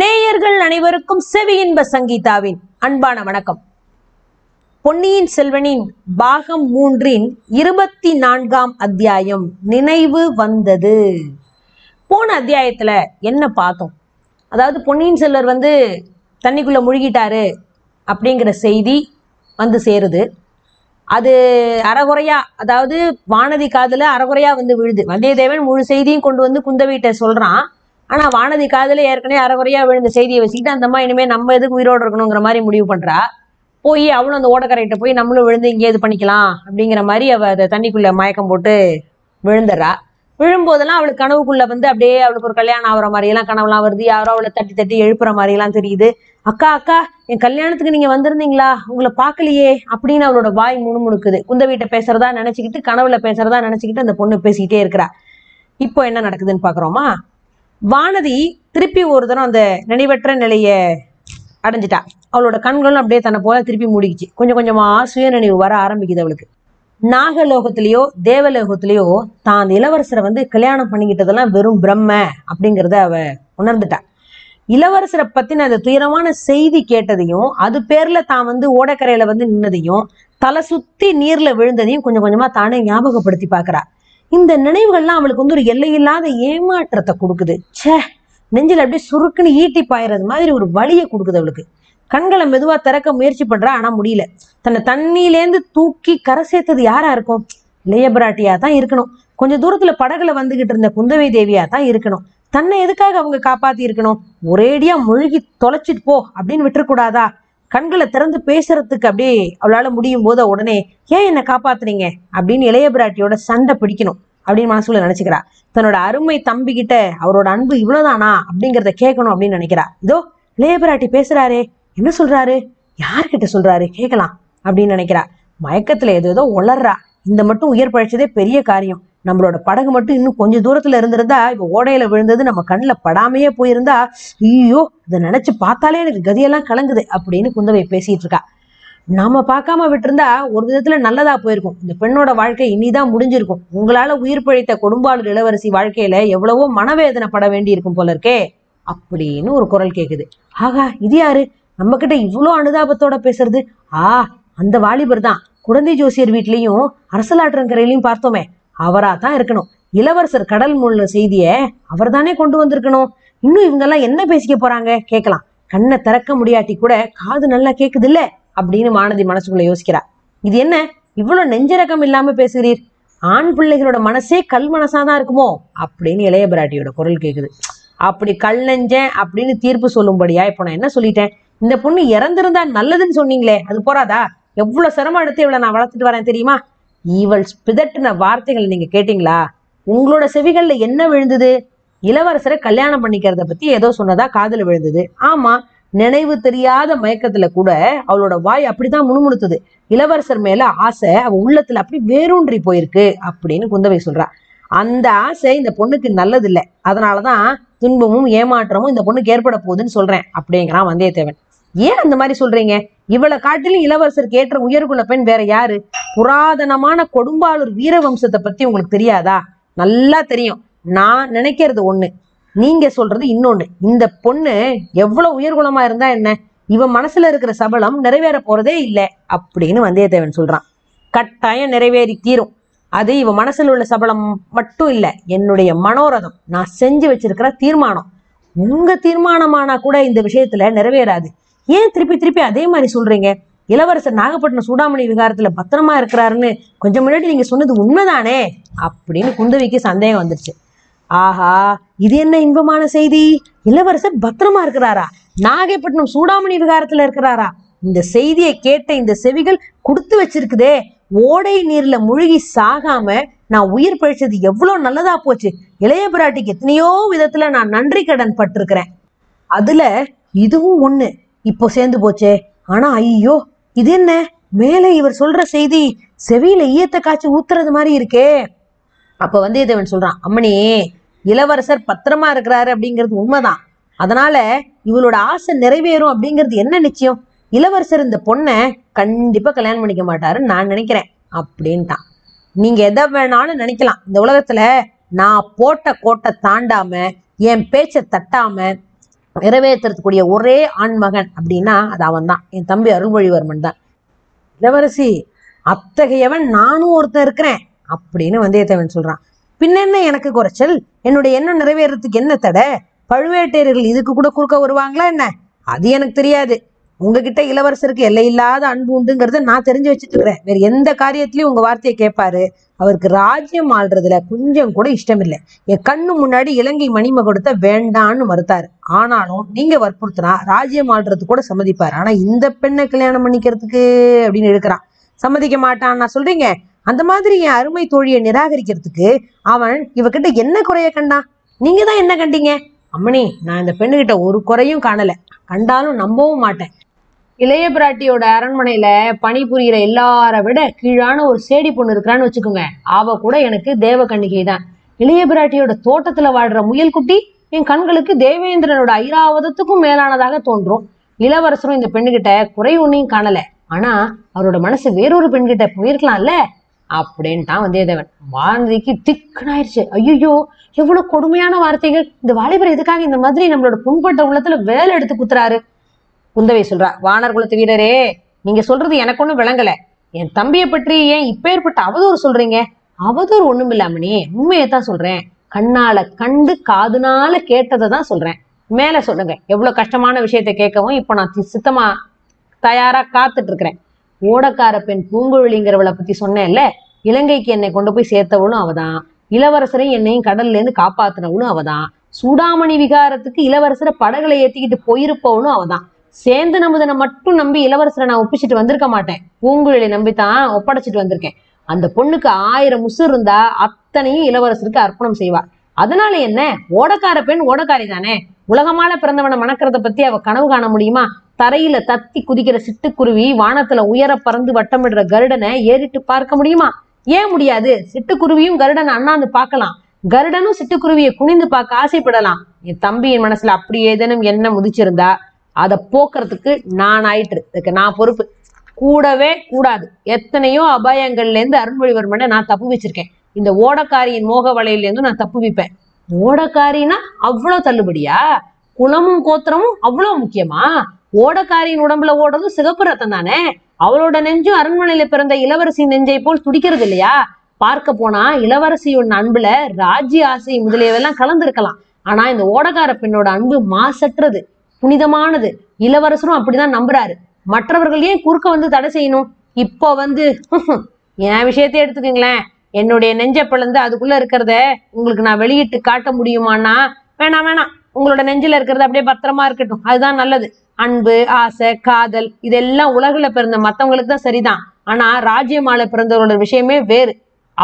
நேயர்கள் அனைவருக்கும் செவியின்ப சங்கீதாவின் அன்பான வணக்கம். பொன்னியின் செல்வனின் பாகம் 3-ன் 24-ஆம் அத்தியாயம் நினைவு வந்தது. போன அத்தியாயத்துல என்ன பார்த்தோம்? அதாவது பொன்னியின் செல்வர் வந்து தண்ணிக்குள்ள முழுகிட்டாரு அப்படிங்கிற செய்தி வந்து சேருது. அது அறகுறையா, அதாவது வானதி காதுல அறகுறையா வந்து விழுது. வந்தியத்தேவன் முழு செய்தியும் கொண்டு வந்து குந்தவைகிட்ட சொல்றான். ஆனா வானதி காதுல ஏற்கனவே அறகுறையா விழுந்த செய்தியை வச்சுக்கிட்டு அந்த அம்மா இனிமே நம்ம எதுக்கு உயிரோடு இருக்கணுங்கிற மாதிரி முடிவு பண்றா. போய் அவளும் அந்த ஓடக்கரைகிட்ட போய் நம்மளும் விழுந்து இங்கே இது பண்ணிக்கலாம் அப்படிங்கிற மாதிரி அவ அதை தண்ணிக்குள்ள மயக்கம் போட்டு விழுந்துடுறா. விழும்போதெல்லாம் அவளுக்கு கனவுக்குள்ள வந்து அப்படியே அவளுக்கு ஒரு கல்யாணம் ஆகிற மாதிரி எல்லாம் கனவுலாம் வருது. யாரோ அவளை தட்டி தட்டி எழுப்புற மாதிரி எல்லாம் தெரியுது. அக்கா அக்கா என் கல்யாணத்துக்கு நீங்க வந்திருந்தீங்களா, உங்களை பார்க்கலையே அப்படின்னு அவளோட வாய் முணுமுணுக்குது. குந்தவிட்ட பேசுறதா நினைச்சுக்கிட்டு, கனவுல பேசுறதா நினைச்சுக்கிட்டு அந்த பொண்ணு பேசிக்கிட்டே இருக்கிறா. இப்போ என்ன நடக்குதுன்னு பாக்குறோமா? வானதி திருப்பி ஒரு தரம் அந்த நினைவற்ற நிலைய அடைஞ்சிட்டா. அவளோட கண்களும் அப்படியே தன்னை போல திருப்பி மூடிக்கிச்சு. கொஞ்சம் கொஞ்சமா சுய நினைவு வர ஆரம்பிக்குது அவளுக்கு. நாகலோகத்திலேயோ தேவலோகத்திலேயோ தான் அந்த இளவரசரை வந்து கல்யாணம் பண்ணிக்கிட்டதெல்லாம் வெறும் பிரம்ம அப்படிங்கிறத அவ உணர்ந்துட்டா. இளவரசரை பத்தின அந்த துயரமான செய்தி கேட்டதையும், அது பேர்ல தான் வந்து ஓடக்கரையில வந்து நின்னதையும், தலை சுத்தி நீர்ல விழுந்ததையும் கொஞ்சம் கொஞ்சமா தானே ஞாபகப்படுத்தி பாக்குறா. இந்த நினைவுகள்லாம் அவளுக்கு வந்து ஒரு எல்லையில்லாத ஏமாற்றத்தை கொடுக்குது. சே, நெஞ்சில் அப்படியே சுருக்குன்னு ஈட்டி பாயறது மாதிரி ஒரு வலியை கொடுக்குது அவளுக்கு. கண்களை மெதுவா திறக்க முயற்சி பண்றா, ஆனா முடியல. தன்னை தண்ணியிலேருந்து தூக்கி கரை சேர்த்தது யாரா இருக்கும்? இளையபிராட்டியா தான் இருக்கணும். கொஞ்சம் தூரத்துல படகுல வந்துகிட்டு இருந்த குந்தவை தேவியா தான் இருக்கணும். தன்னை எதுக்காக அவங்க காப்பாத்தி இருக்கணும்? ஒரேடியா முழுகி தொலைச்சிட்டு போ அப்படின்னு விட்டுறக்கூடாதா? கண்களை திறந்து பேசுறதுக்கு அப்படியே அவளால முடியும் போது உடனே ஏன் என்னை காப்பாத்துறீங்க அப்படின்னு இளையபிராட்டியோட சண்டை பிடிக்கணும் அப்படின்னு மனசுல நினைச்சுக்கிறா. தன்னோட அருமை தம்பி கிட்ட அவரோட அன்பு இவ்வளவுதானா அப்படிங்கிறத கேட்கணும் அப்படின்னு நினைக்கிறா. இதோ இளையபிராட்டி பேசுறாரே, என்ன சொல்றாரு, யார்கிட்ட சொல்றாரு, கேட்கலாம் அப்படின்னு நினைக்கிறா. மயக்கத்துல ஏதோ ஏதோ உளர்றா. இந்த மட்டும் உயிர் பழைச்சதே பெரிய காரியம். நம்மளோட படகு மட்டும் இன்னும் கொஞ்சம் தூரத்துல இருந்திருந்தா, இப்போ ஓடையில விழுந்தது நம்ம கண்ணுல படாமையே போயிருந்தா, ஐயோ இதை நினைச்சு பார்த்தாலே எனக்கு கதியெல்லாம் கலங்குது அப்படின்னு குந்தவை பேசிட்டு இருக்கா. நாம பார்க்காம விட்டுருந்தா ஒரு விதத்துல நல்லதா போயிருக்கும். இந்த பெண்ணோட வாழ்க்கை இனிதான் முடிஞ்சிருக்கும். உங்களால உயிர் பழைத்த கொடும்பாளூர் இளவரசி வாழ்க்கையில எவ்வளவோ மனவேதனை பட வேண்டி இருக்கும் போல இருக்கே அப்படின்னு ஒரு குரல் கேக்குது. ஆகா, இது யாரு நம்ம கிட்ட இவ்வளோ அனுதாபத்தோட பேசுறது? அந்த வாலிபர் தான் குடந்தை ஜோசியர் வீட்லையும் அரசலாற்றங்கரையிலையும் பார்த்தோமே, அவரா தான் இருக்கணும். இளவரசர் கடல் மூழ்கின செய்திய அவர் தானே கொண்டு வந்திருக்கணும். இன்னும் இவங்கெல்லாம் என்ன பேசிக்க போறாங்க கேட்கலாம். கண்ணை திறக்க முடியாட்டி கூட காது நல்லா கேக்குது இல்ல அப்படின்னு வானதி மனசுக்குள்ள யோசிக்கிறா. இது என்ன இவ்வளவு நெஞ்சரகம் இல்லாம பேசுகிறீர்? ஆண் பிள்ளைகளோட மனசே கல் மனசாதான் இருக்குமோ அப்படின்னு இளையபிராட்டியோட குரல் கேக்குது. அப்படி கல் நெஞ்சேன் அப்படின்னு தீர்ப்பு சொல்லும்படியா இப்போ நான் என்ன சொல்லிட்டேன்? இந்த பொண்ணு இறந்திருந்தா நல்லதுன்னு சொன்னீங்களே, அது போறாதா? எவ்வளவு சிரமம் எடுத்து இவளை நான் வளர்த்துட்டு வரேன் தெரியுமா? இவள் பிதட்டின வார்த்தைகள் நீங்க கேட்டீங்களா? உங்களோட செவிகள்ல என்ன விழுந்தது? இளவரசரை கல்யாணம் பண்ணிக்கிறத பத்தி ஏதோ சொன்னதா காதுல விழுந்தது. ஆமா, நினைவு தெரியாத மயக்கத்துல கூட அவளோட வாய் அப்படிதான் முணுமுணுத்துது. இளவரசர் மேல ஆசை அவ உள்ளத்துல அப்படி வேரூன்றி போயிருக்கு அப்படின்னு குந்தவை சொல்றா. அந்த ஆசை இந்த பொண்ணுக்கு நல்லது இல்லை. அதனாலதான் துன்பமும் ஏமாற்றமும் இந்த பொண்ணுக்கு ஏற்பட போகுதுன்னு சொல்றேன் அப்படிங்கிறான் வந்தியத்தேவன். ஏன் அந்த மாதிரி சொல்றீங்க? இவளை காட்டிலும் இளவரசருக்கு ஏற்ற உயர்குல பெண் வேற யாரு? புராதனமான கொடும்பாளூர் வீர வம்சத்தை பத்தி உங்களுக்கு தெரியாதா? நல்லா தெரியும். நான் நினைக்கிறது ஒண்ணு, நீங்க சொல்றது இன்னொன்னு. இந்த பொண்ணு எவ்வளவு உயர்குலமா இருந்தா என்ன, இவன் மனசுல இருக்கிற சபலம் நிறைவேற போறதே இல்லை அப்படின்னு வந்தியத்தேவன் சொல்றான். கட்டாயம் நிறைவேறி தீரும். அது இவ மனசுல உள்ள சபலம் மட்டும் இல்லை, என்னுடைய மனோரதம், நான் செஞ்சு வச்சிருக்கிற தீர்மானம். உங்க தீர்மானமானா கூட இந்த விஷயத்துல நிறைவேறாது. ஏன் திருப்பி திருப்பி அதே மாதிரி சொல்றீங்க? இளவரசர் நாகப்பட்டினம் சூடாமணி விகாரத்துல பத்திரமா இருக்கிறாருன்னு கொஞ்சம் முன்னாடி நீங்க சொன்னது உண்மைதானே அப்படின்னு குந்தவிக்கு சந்தேகம் வந்துருச்சு. ஆஹா, இது என்ன இன்பமான செய்தி! இளவரசர் பத்திரமா இருக்கிறாரா? நாகப்பட்டினம் சூடாமணி விகாரத்துல இருக்கிறாரா? இந்த செய்தியை கேட்ட இந்த செவிகள் கொடுத்து வச்சிருக்குதே. ஓடை நீர்ல முழுகி சாகாம நான் உயிர் பழிச்சது எவ்வளவு நல்லதா போச்சு. இளைய பிராட்டிக்கு எத்தனையோ விதத்துல நான் நன்றி கடன் பட்டிருக்கிறேன். அதுல இதுவும் ஒண்ணு இப்போ சேர்ந்து போச்சே. ஆனா ஐயோ, இது என்ன மேல இவர் சொல்ற செய்தி செவியில ஈயத்தை காய்ச்சி ஊத்துறது மாதிரி இருக்கே. அப்ப வந்து இவன் சொல்றான், அம்மணி, இளவரசர் பத்திரமா இருக்கிறாரு அப்படிங்கிறது உண்மைதான். அதனால இவளோட ஆசை நிறைவேறும் அப்படிங்கிறது என்ன நிச்சயம்? இளவரசர் இந்த பொண்ணை கண்டிப்பா கல்யாணம் பண்ணிக்க மாட்டாருன்னு நான் நினைக்கிறேன் அப்படின்ட்டான். நீங்க எதை வேணாலும் நினைக்கலாம். இந்த உலகத்துல நான் போட்ட கோட்டை தாண்டாம, என் பேச்சை தட்டாம, நிறைவேற்றக்கூடிய ஒரே ஆண்மகன் அப்படின்னா அது அவன் தான், என் தம்பி அருள்மொழிவர்மன் தான். இளவரசி, அத்தகையவன் நானும் ஒருத்தன் இருக்கிறேன் அப்படின்னு வந்தியத்தேவன் சொல்றான். பின்னென்ன எனக்கு குறைச்சல்? என்னுடைய எண்ணம் நிறைவேறதுக்கு என்ன தடை? பழுவேட்டையர்கள் இதுக்கு கூட குறுக்க வருவாங்களா என்ன? அது எனக்கு தெரியாது. உங்ககிட்ட இளவரசருக்கு எல்லையில்லாத அன்பு உண்டுங்கிறத நான் தெரிஞ்சு வச்சுட்டு இருக்கிறேன். வேற எந்த காரியத்திலயும் உங்க வார்த்தையை கேட்பாரு. அவருக்கு ராஜ்யம் ஆள்றதுல கொஞ்சம் கூட இஷ்டம் இல்லை. என் கண்ணு முன்னாடி இலங்கை மணிம கொடுத்த வேண்டான்னு மறுத்தாரு. ஆனாலும் நீங்க வற்புறுத்தினா ராஜ்யம் ஆள்றது கூட சம்மதிப்பாரு. ஆனா இந்த பெண்ணை கல்யாணம் பண்ணிக்கிறதுக்கு அப்படின்னு இருக்கிறான், சம்மதிக்க மாட்டான். நான் சொல்றீங்க, அந்த மாதிரி என் அருமை தோழியை நிராகரிக்கிறதுக்கு அவன் இவகிட்ட என்ன குறைய கண்டான்? நீங்க தான் என்ன கண்டீங்க? அம்மணி, நான் இந்த பெண்ணுகிட்ட ஒரு குறையும் காணல, கண்டாலும் நம்பவும் மாட்டேன். இளைய பிராட்டியோட அரண்மனையில பணிபுரியிற எல்லார விட கீழான ஒரு சேடி பொண்ணு இருக்கிறான்னு வச்சுக்கோங்க. அவ கூட எனக்கு தேவ கண்ணிகை தான். இளைய பிராட்டியோட தோட்டத்துல வாடுற முயல் குட்டி என் கண்களுக்கு தேவேந்திரனோட ஐராவதத்துக்கும் மேலானதாக தோன்றும். இளவரசரும் இந்த பெண்ணுகிட்ட குறை ஒன்னையும் காணல. ஆனா அவரோட மனசு வேறொரு பெண்கிட்ட போயிருக்கலாம்ல அப்படின்ட்டான் வந்தியத்தேவன். வானதிக்கு திக்குனாயிருச்சு. ஐயோ, எவ்வளவு கொடுமையான வார்த்தைகள்! இந்த வாலிபர் எதுக்காக இந்த மாதிரி நம்மளோட புண்பட்ட உள்ளத்துல வேலை எடுத்து குத்துறாரு? குந்தவை சொல்றா, வானர் குலத்து வீரரே, நீங்க சொல்றது எனக்கு ஒண்ணும் விளங்கல. என் தம்பியை பற்றி ஏன் இப்பேற்பட்ட அவதூறு சொல்றீங்க? அவதூறு ஒண்ணும் இல்லாமணி, உண்மையைத்தான் சொல்றேன். கண்ணால கண்டு காதுனால கேட்டதை தான் சொல்றேன். மேல சொல்லுங்க. எவ்வளவு கஷ்டமான விஷயத்த கேட்கவும் இப்ப நான் சித்தமா தயாரா காத்துட்டு இருக்கிறேன். ஓடக்கார பெண் பூங்குழலிங்கிறவளை பத்தி சொன்னேன்ல, இலங்கைக்கு என்னை கொண்டு போய் சேர்த்தவளும் அவதான். இளவரசரையும் என்னையும் கடல்ல இருந்து காப்பாத்தினவளும் அவதான். சூடாமணி விகாரத்துக்கு இளவரசரை படகளை ஏத்திக்கிட்டு போயிருப்பவனும் அவதான். சேர்ந்து நம்புதனை மட்டும் நம்பி இளவரசரை நான் ஒப்பிச்சுட்டு வந்திருக்க மாட்டேன். பூங்குழலி நம்பித்தான் ஒப்படைச்சிட்டு வந்திருக்கேன். அந்த பொண்ணுக்கு 1000 முசு இருந்தா அத்தனையும் இளவரசருக்கு அர்ப்பணம் செய்வா. அதனால என்ன? ஓடக்கார பெண் ஓடக்காரி தானே. உலகமான பிறந்தவனை மணக்கிறத பத்தி அவ கனவு காண முடியுமா? தரையில தத்தி குதிக்கிற சிட்டுக்குருவி வானத்துல உயர பறந்து வட்டமிடுற கருடனை ஏறிட்டு பார்க்க முடியுமா? ஏன் முடியாது? சிட்டுக்குருவியும் கருடனை அண்ணாந்து பார்க்கலாம். கருடனும் சிட்டுக்குருவியை குனிந்து பார்க்க ஆசைப்படலாம். என் தம்பியின் மனசுல அப்படி ஏதேனும் என்ன முதிச்சிருந்தா அதை போக்குறதுக்கு நான் ஆயிட்டு இதுக்கு நான் பொறுப்பு. கூடவே கூடாது. எத்தனையோ அபாயங்கள்ல இருந்து அருள்மொழிவர்மனை நான் தப்பு வச்சிருக்கேன். இந்த ஓடக்காரியின் மோக வலையில இருந்து நான் தப்பு வைப்பேன். ஓடக்காரின்னா அவ்வளவு தள்ளுபடியா? குலமும் கோத்திரமும் அவ்வளவு முக்கியமா? ஓடக்காரியின் உடம்புல ஓடுறதும் சிகப்பு ரத்தம் தானே. அவளோட நெஞ்சும் அரண்மனையில பிறந்த இளவரசி நெஞ்சை போல் துடிக்கிறது இல்லையா? பார்க்க போனா இளவரசியோட அன்புல ராஜ்ய ஆசை முதலியவெல்லாம் கலந்துருக்கலாம். ஆனா இந்த ஓடக்கார பெண்ணோட அன்பு மாசற்றது, புனிதமானது. இளவரசரும் அப்படிதான் நம்புறாரு. மற்றவர்கள் ஏன் குறுக்க வந்து தடை செய்யணும்? இப்போ வந்து என் விஷயத்தையே எடுத்துக்கங்களேன். என்னுடைய நெஞ்ச பிளந்து அதுக்குள்ள இருக்கிறத உங்களுக்கு நான் வெளியிட்டு காட்ட முடியுமான்னா வேணாம் வேணாம். உங்களோட நெஞ்சில இருக்கிறது அப்படியே பத்திரமா இருக்கட்டும், அதுதான் நல்லது. அன்பு, ஆசை, காதல் இதெல்லாம் உலகில பிறந்த மற்றவங்களுக்கு தான் சரிதான். ஆனா ராஜ்யமால பிறந்தவரோட விஷயமே வேறு.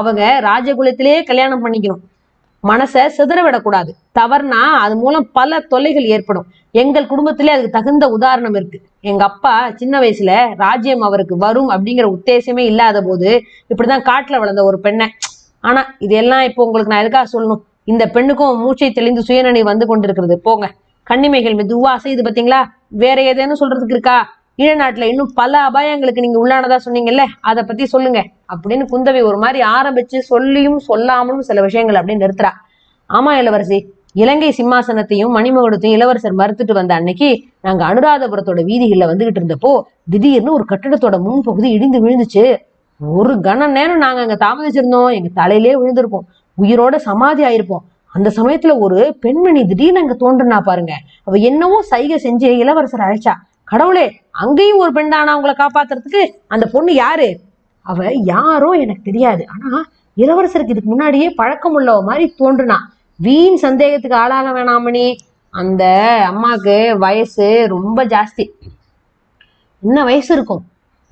அவங்க ராஜகுலத்திலேயே கல்யாணம் பண்ணிக்கணும். மனசை சிதறவிடக்கூடாது. தவறுனா அது மூலம் பல தொல்லைகள் ஏற்படும். எங்கள் குடும்பத்திலே அதுக்கு தகுந்த உதாரணம் இருக்கு. எங்க அப்பா சின்ன வயசுல ராஜ்யம் அவருக்கு வரும் அப்படிங்கிற உத்தேசமே இல்லாத போது இப்படிதான் காட்டுல வளர்ந்த ஒரு பெண்ணை. ஆனா இதெல்லாம் இப்போ உங்களுக்கு நான் எதுக்காக சொல்லணும்? இந்த பெண்ணுக்கும் மூச்சை தெளிந்து சுயநினைவு வந்து கொண்டிருக்கிறது. போங்க, கண்ணிமைகள் மெதுவா அசையுது பாத்தீங்களா? வேற ஏதேனும் சொல்றதுக்கு இருக்கா? ஈழ நாட்டுல இன்னும் பல அபாயங்களுக்கு நீங்க உள்ளானதா சொன்னீங்கல்ல, அதை பத்தி சொல்லுங்க அப்படின்னு குந்தவை ஒரு மாதிரி ஆரம்பிச்சு சொல்லியும் சொல்லாமலும் சில விஷயங்கள் அப்படின்னு நிறுத்துறா. ஆமா இளவரசி, இலங்கை சிம்மாசனத்தையும் மணிமகுடத்தையும் இளவரசர் மறுத்துட்டு வந்த அன்னைக்கு நாங்க அனுராதபுரத்தோட வீதிகளில் வந்துகிட்டு இருந்தப்போ திடீர்னு ஒரு கட்டிடத்தோட முன்பகுதி இடிந்து விழுந்துச்சு. ஒரு கண நேரம் நாங்க அங்க தாமதிச்சிருந்தோம், எங்க தலையிலே விழுந்திருப்போம், உயிரோட சமாதி ஆயிருப்போம். அந்த சமயத்துல ஒரு பெண்மணி திடீர்னு அங்க தோன்றுனா பாருங்க. அவ என்னவோ சைகை செஞ்சு இளவரசர் அழைச்சா. கடவுளே, அங்கேயும் ஒரு பெண்டானா அவங்களை காப்பாத்துறதுக்கு? அந்த பொண்ணு யாரு? அவ யாரோ எனக்கு தெரியாது. ஆனா இளவரசருக்கு இதுக்கு முன்னாடியே பழக்கம் உள்ளவ மாதிரி தோன்றுனா. வீண் சந்தேகத்துக்கு ஆளாக வேணாமணி. அந்த அம்மாவுக்கு வயசு ரொம்ப ஜாஸ்தி. என்ன வயசு இருக்கும்?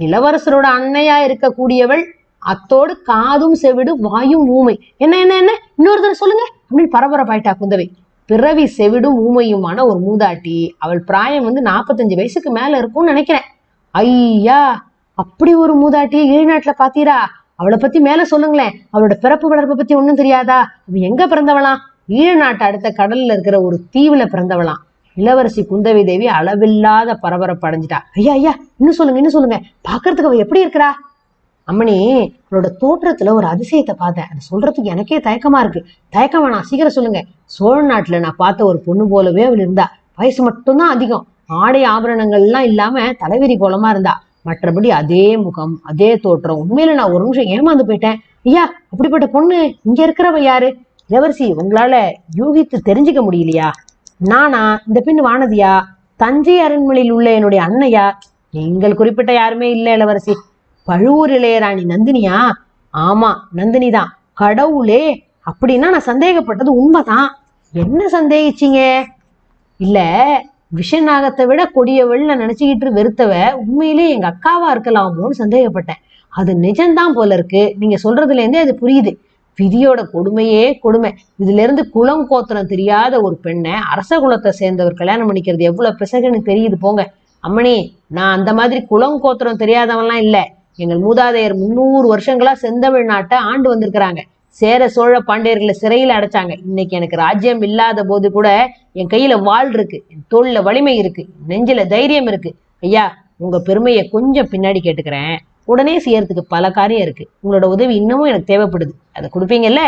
இளவரசரோட அன்னையா இருக்கக்கூடியவள். அத்தோடு காதும் செவிடு வாயும் ஊமை. என்ன என்ன என்ன இன்னொரு தடவை சொல்லுங்க அப்படின்னு பரபரப்பாயிட்டா குந்தவை. பிறவி செவிடும் ஊமையுமான ஒரு மூதாட்டி. அவள் பிராயம் வந்து 45 வயசுக்கு மேல இருக்கும்னு நினைக்கிறேன். ஐயா, அப்படி ஒரு மூதாட்டியை ஈழ்நாட்டுல பாத்தீரா? அவளை பத்தி மேல சொல்லுங்களேன். அவளோட பிறப்பு வளர்ப்பை பத்தி ஒன்றும் தெரியாதா? அவன் எங்க பிறந்தவளாம்? ஈழ நாட்டு அடுத்த கடல்ல இருக்கிற ஒரு தீவுல பிறந்தவளாம். இளவரசி குந்தவை தேவி அளவில்லாத பரபரப்பு அடைஞ்சிட்டா. ஐயா ஐயா, இன்னும் சொல்லுங்க இன்னும் சொல்லுங்க. பாக்குறதுக்கு அவ எப்படி இருக்கிறா? அம்மணி, அவளோட தோற்றத்துல ஒரு அதிசயத்தை பார்த்தேன். அதை சொல்றதுக்கு எனக்கே தயக்கமா இருக்கு. தயக்கம் வேணாம், சீக்கிரம் சொல்லுங்க. சோழ நாட்டுல நான் பார்த்த ஒரு பொண்ணு போலவே அவள் இருந்தா. வயசு மட்டும்தான் அதிகம். ஆடை ஆபரணங்கள்லாம் இல்லாம தலைவிரி கோலமா இருந்தா. மற்றபடி அதே முகம், அதே தோற்றம். உண்மையில நான் ஒரு நிமிஷம் ஏமாந்து போயிட்டேன். ஐயா, அப்படிப்பட்ட பொண்ணு இங்க இருக்கிறவ யாரு? இளவரசி, உங்களால யூகித்து தெரிஞ்சுக்க முடியலையா? நானா? இந்த பின் வானதியா? தஞ்சை அரண்மனையில் உள்ள என்னுடைய அண்ணையா? நீங்கள் குறிப்பிட்ட யாருமே இல்லை இளவரசி. பழுவூர் இளையராணி நந்தினியா? ஆமா, நந்தினி தான். கடவுளே, அப்படின்னா நான் சந்தேகப்பட்டது உண்மைதான். என்ன சந்தேகிச்சிங்க? இல்ல, விஷநாகத்தை விட கொடியவள்னு நினைச்சுக்கிட்டு வெறுத்தவ உண்மையிலே எங்க அக்காவா இருக்கலாமோன்னு சந்தேகப்பட்டேன். அது நிஜம்தான் போல இருக்கு. நீங்க சொல்றதுல இருந்தே அது புரியுது. விதியோட கொடுமையே கொடுமை. இதுல இருந்து குலம் கோத்திரம் தெரியாத ஒரு பெண்ணை அரச குலத்தை சேர்ந்தவர் கல்யாணம் பண்ணிக்கிறது எவ்வளவு பிசகுன்னு தெரியுது. போங்க அம்மணி, நான் அந்த மாதிரி குலம் கோத்திரம் தெரியாதவன்லாம் இல்லை. எங்கள் மூதாதையர் 300 வருஷங்களா செந்தமிழ்நாட்டை ஆண்டு வந்திருக்கிறாங்க. சேர சோழ பாண்டியர்களை சிறையில அடைச்சாங்க. இன்னைக்கு எனக்கு ராஜ்யம் இல்லாத போது கூட என் கையில வாள் இருக்கு, என் தோல்ல வலிமை இருக்கு, நெஞ்சில தைரியம் இருக்கு. ஐயா, உங்க பெருமையை கொஞ்சம் பின்னாடி கேட்டுக்கிறேன். உடனே செய்யறதுக்கு பல காரியம் இருக்கு. உங்களோட உதவி இன்னமும் எனக்கு தேவைப்படுது. அதை கொடுப்பீங்கல்ல?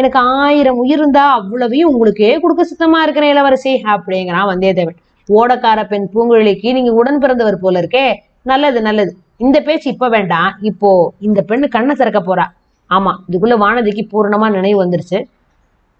எனக்கு 1000 உயிர் இருந்தா அவ்வளவையும் உங்களுக்கே கொடுக்க சுத்தமா இருக்கிறேன் இளவரசி, அப்படிங்கிறான் வந்தியத்தேவன். ஓடக்கார பெண் பூங்குழலிக்கு நீங்க உடன் பிறந்தவர் போல இருக்கே. நல்லது நல்லது, இந்த பேச்சு இப்ப வேண்டாம். இப்போ இந்த பெண்ணு கண்ணை திறக்க போறா. ஆமா, இதுக்குள்ள வானதிக்கு பூர்ணமா நினைவு வந்துருச்சு.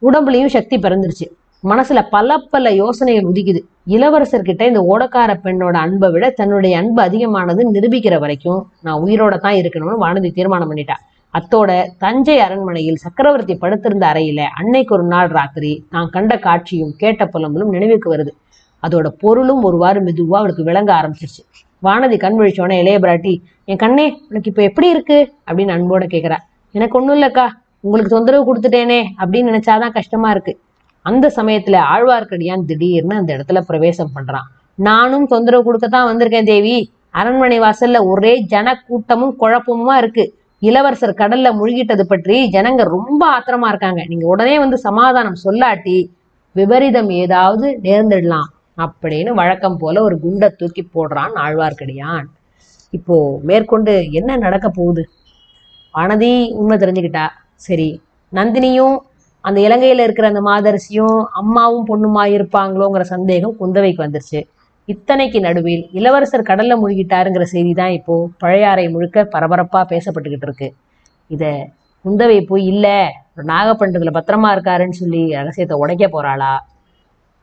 உடம்புலையும் சக்தி பிறந்துருச்சு. மனசுல பல பல யோசனைகள் உதிக்குது. இளவரசர்கிட்ட இந்த ஓடக்கார பெண்ணோட அன்பை விட தன்னுடைய அன்பு அதிகமானது நிரூபிக்கிற வரைக்கும் நான் உயிரோட தான் இருக்கணும்னு வானதி தீர்மானம் பண்ணிட்டா. அத்தோட தஞ்சை அரண்மனையில் சக்கரவர்த்தி படுத்திருந்த அறையில அன்னைக்கு ஒரு நாள் ராத்திரி தான் கண்ட காட்சியும் கேட்ட புலம்பலும் நினைவுக்கு வருது. அதோட பொருளும் ஒருவாறு மெதுவா அவளுக்கு விளங்க ஆரம்பிச்சிருச்சு. வானதி கண் விழிச்சோடனே, இளைய பிராட்டி, என் கண்ணே, உனக்கு இப்ப எப்படி இருக்கு அப்படின்னு அன்போட கேட்கிறா. எனக்கு ஒன்றும் இல்லைக்கா, உங்களுக்கு தொந்தரவு கொடுத்துட்டேனே அப்படின்னு நினைச்சாதான் கஷ்டமா இருக்கு. அந்த சமயத்துல ஆழ்வார்க்கடியான் திடீர்னு அந்த இடத்துல பிரவேசம் பண்றான். நானும் தொந்தரவு கொடுக்கத்தான் வந்திருக்கேன் தேவி. அரண்மனை வாசல்ல ஒரே ஜன கூட்டமும் குழப்பமுமா இருக்கு. இளவரசர் கடல்ல முழுகிட்டது பற்றி ஜனங்க ரொம்ப ஆத்திரமா இருக்காங்க. நீங்க உடனே வந்து சமாதானம் சொல்லாட்டி விபரீதம் ஏதாவது நேர்ந்துடலாம் அப்படின்னு வழக்கம் போல ஒரு குண்டை தூக்கி போடுறான் ஆழ்வார்க்கடியான். இப்போ மேற்கொண்டு என்ன நடக்க போகுது? வானதி உண்மை தெரிஞ்சுக்கிட்டா. சரி, நந்தினியும் அந்த இலங்கையில இருக்கிற அந்த மாதரிசியும் அம்மாவும் பொண்ணுமா இருப்பாங்களோங்கிற சந்தேகம் குந்தவைக்கு வந்துருச்சு. இத்தனைக்கு நடுவில் இளவரசர் கடல்ல முழுகிட்டாருங்கிற செய்தி தான் இப்போ பழையாறை முழுக்க பரபரப்பா பேசப்பட்டுக்கிட்டு இருக்கு. இதை குந்தவை போய் இல்லை நாகப்பட்டினத்துல பத்திரமா இருக்காருன்னு சொல்லி ரகசியத்தை உடைக்க போறாளா?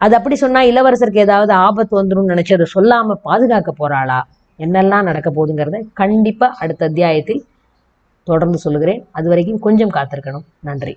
அது அப்படி சொன்னா இளவரசருக்கு ஏதாவது ஆபத்து வந்துடும் நினைச்சு அதை சொல்லாம பாதுகாக்க போறாளா? என்னெல்லாம் நடக்க போகுதுங்கிறத கண்டிப்பா அடுத்த அத்தியாயத்தில் தொடர்ந்து சொல்லுகிறேன். அது வரைக்கும் கொஞ்சம் காத்திருக்கணும். நன்றி.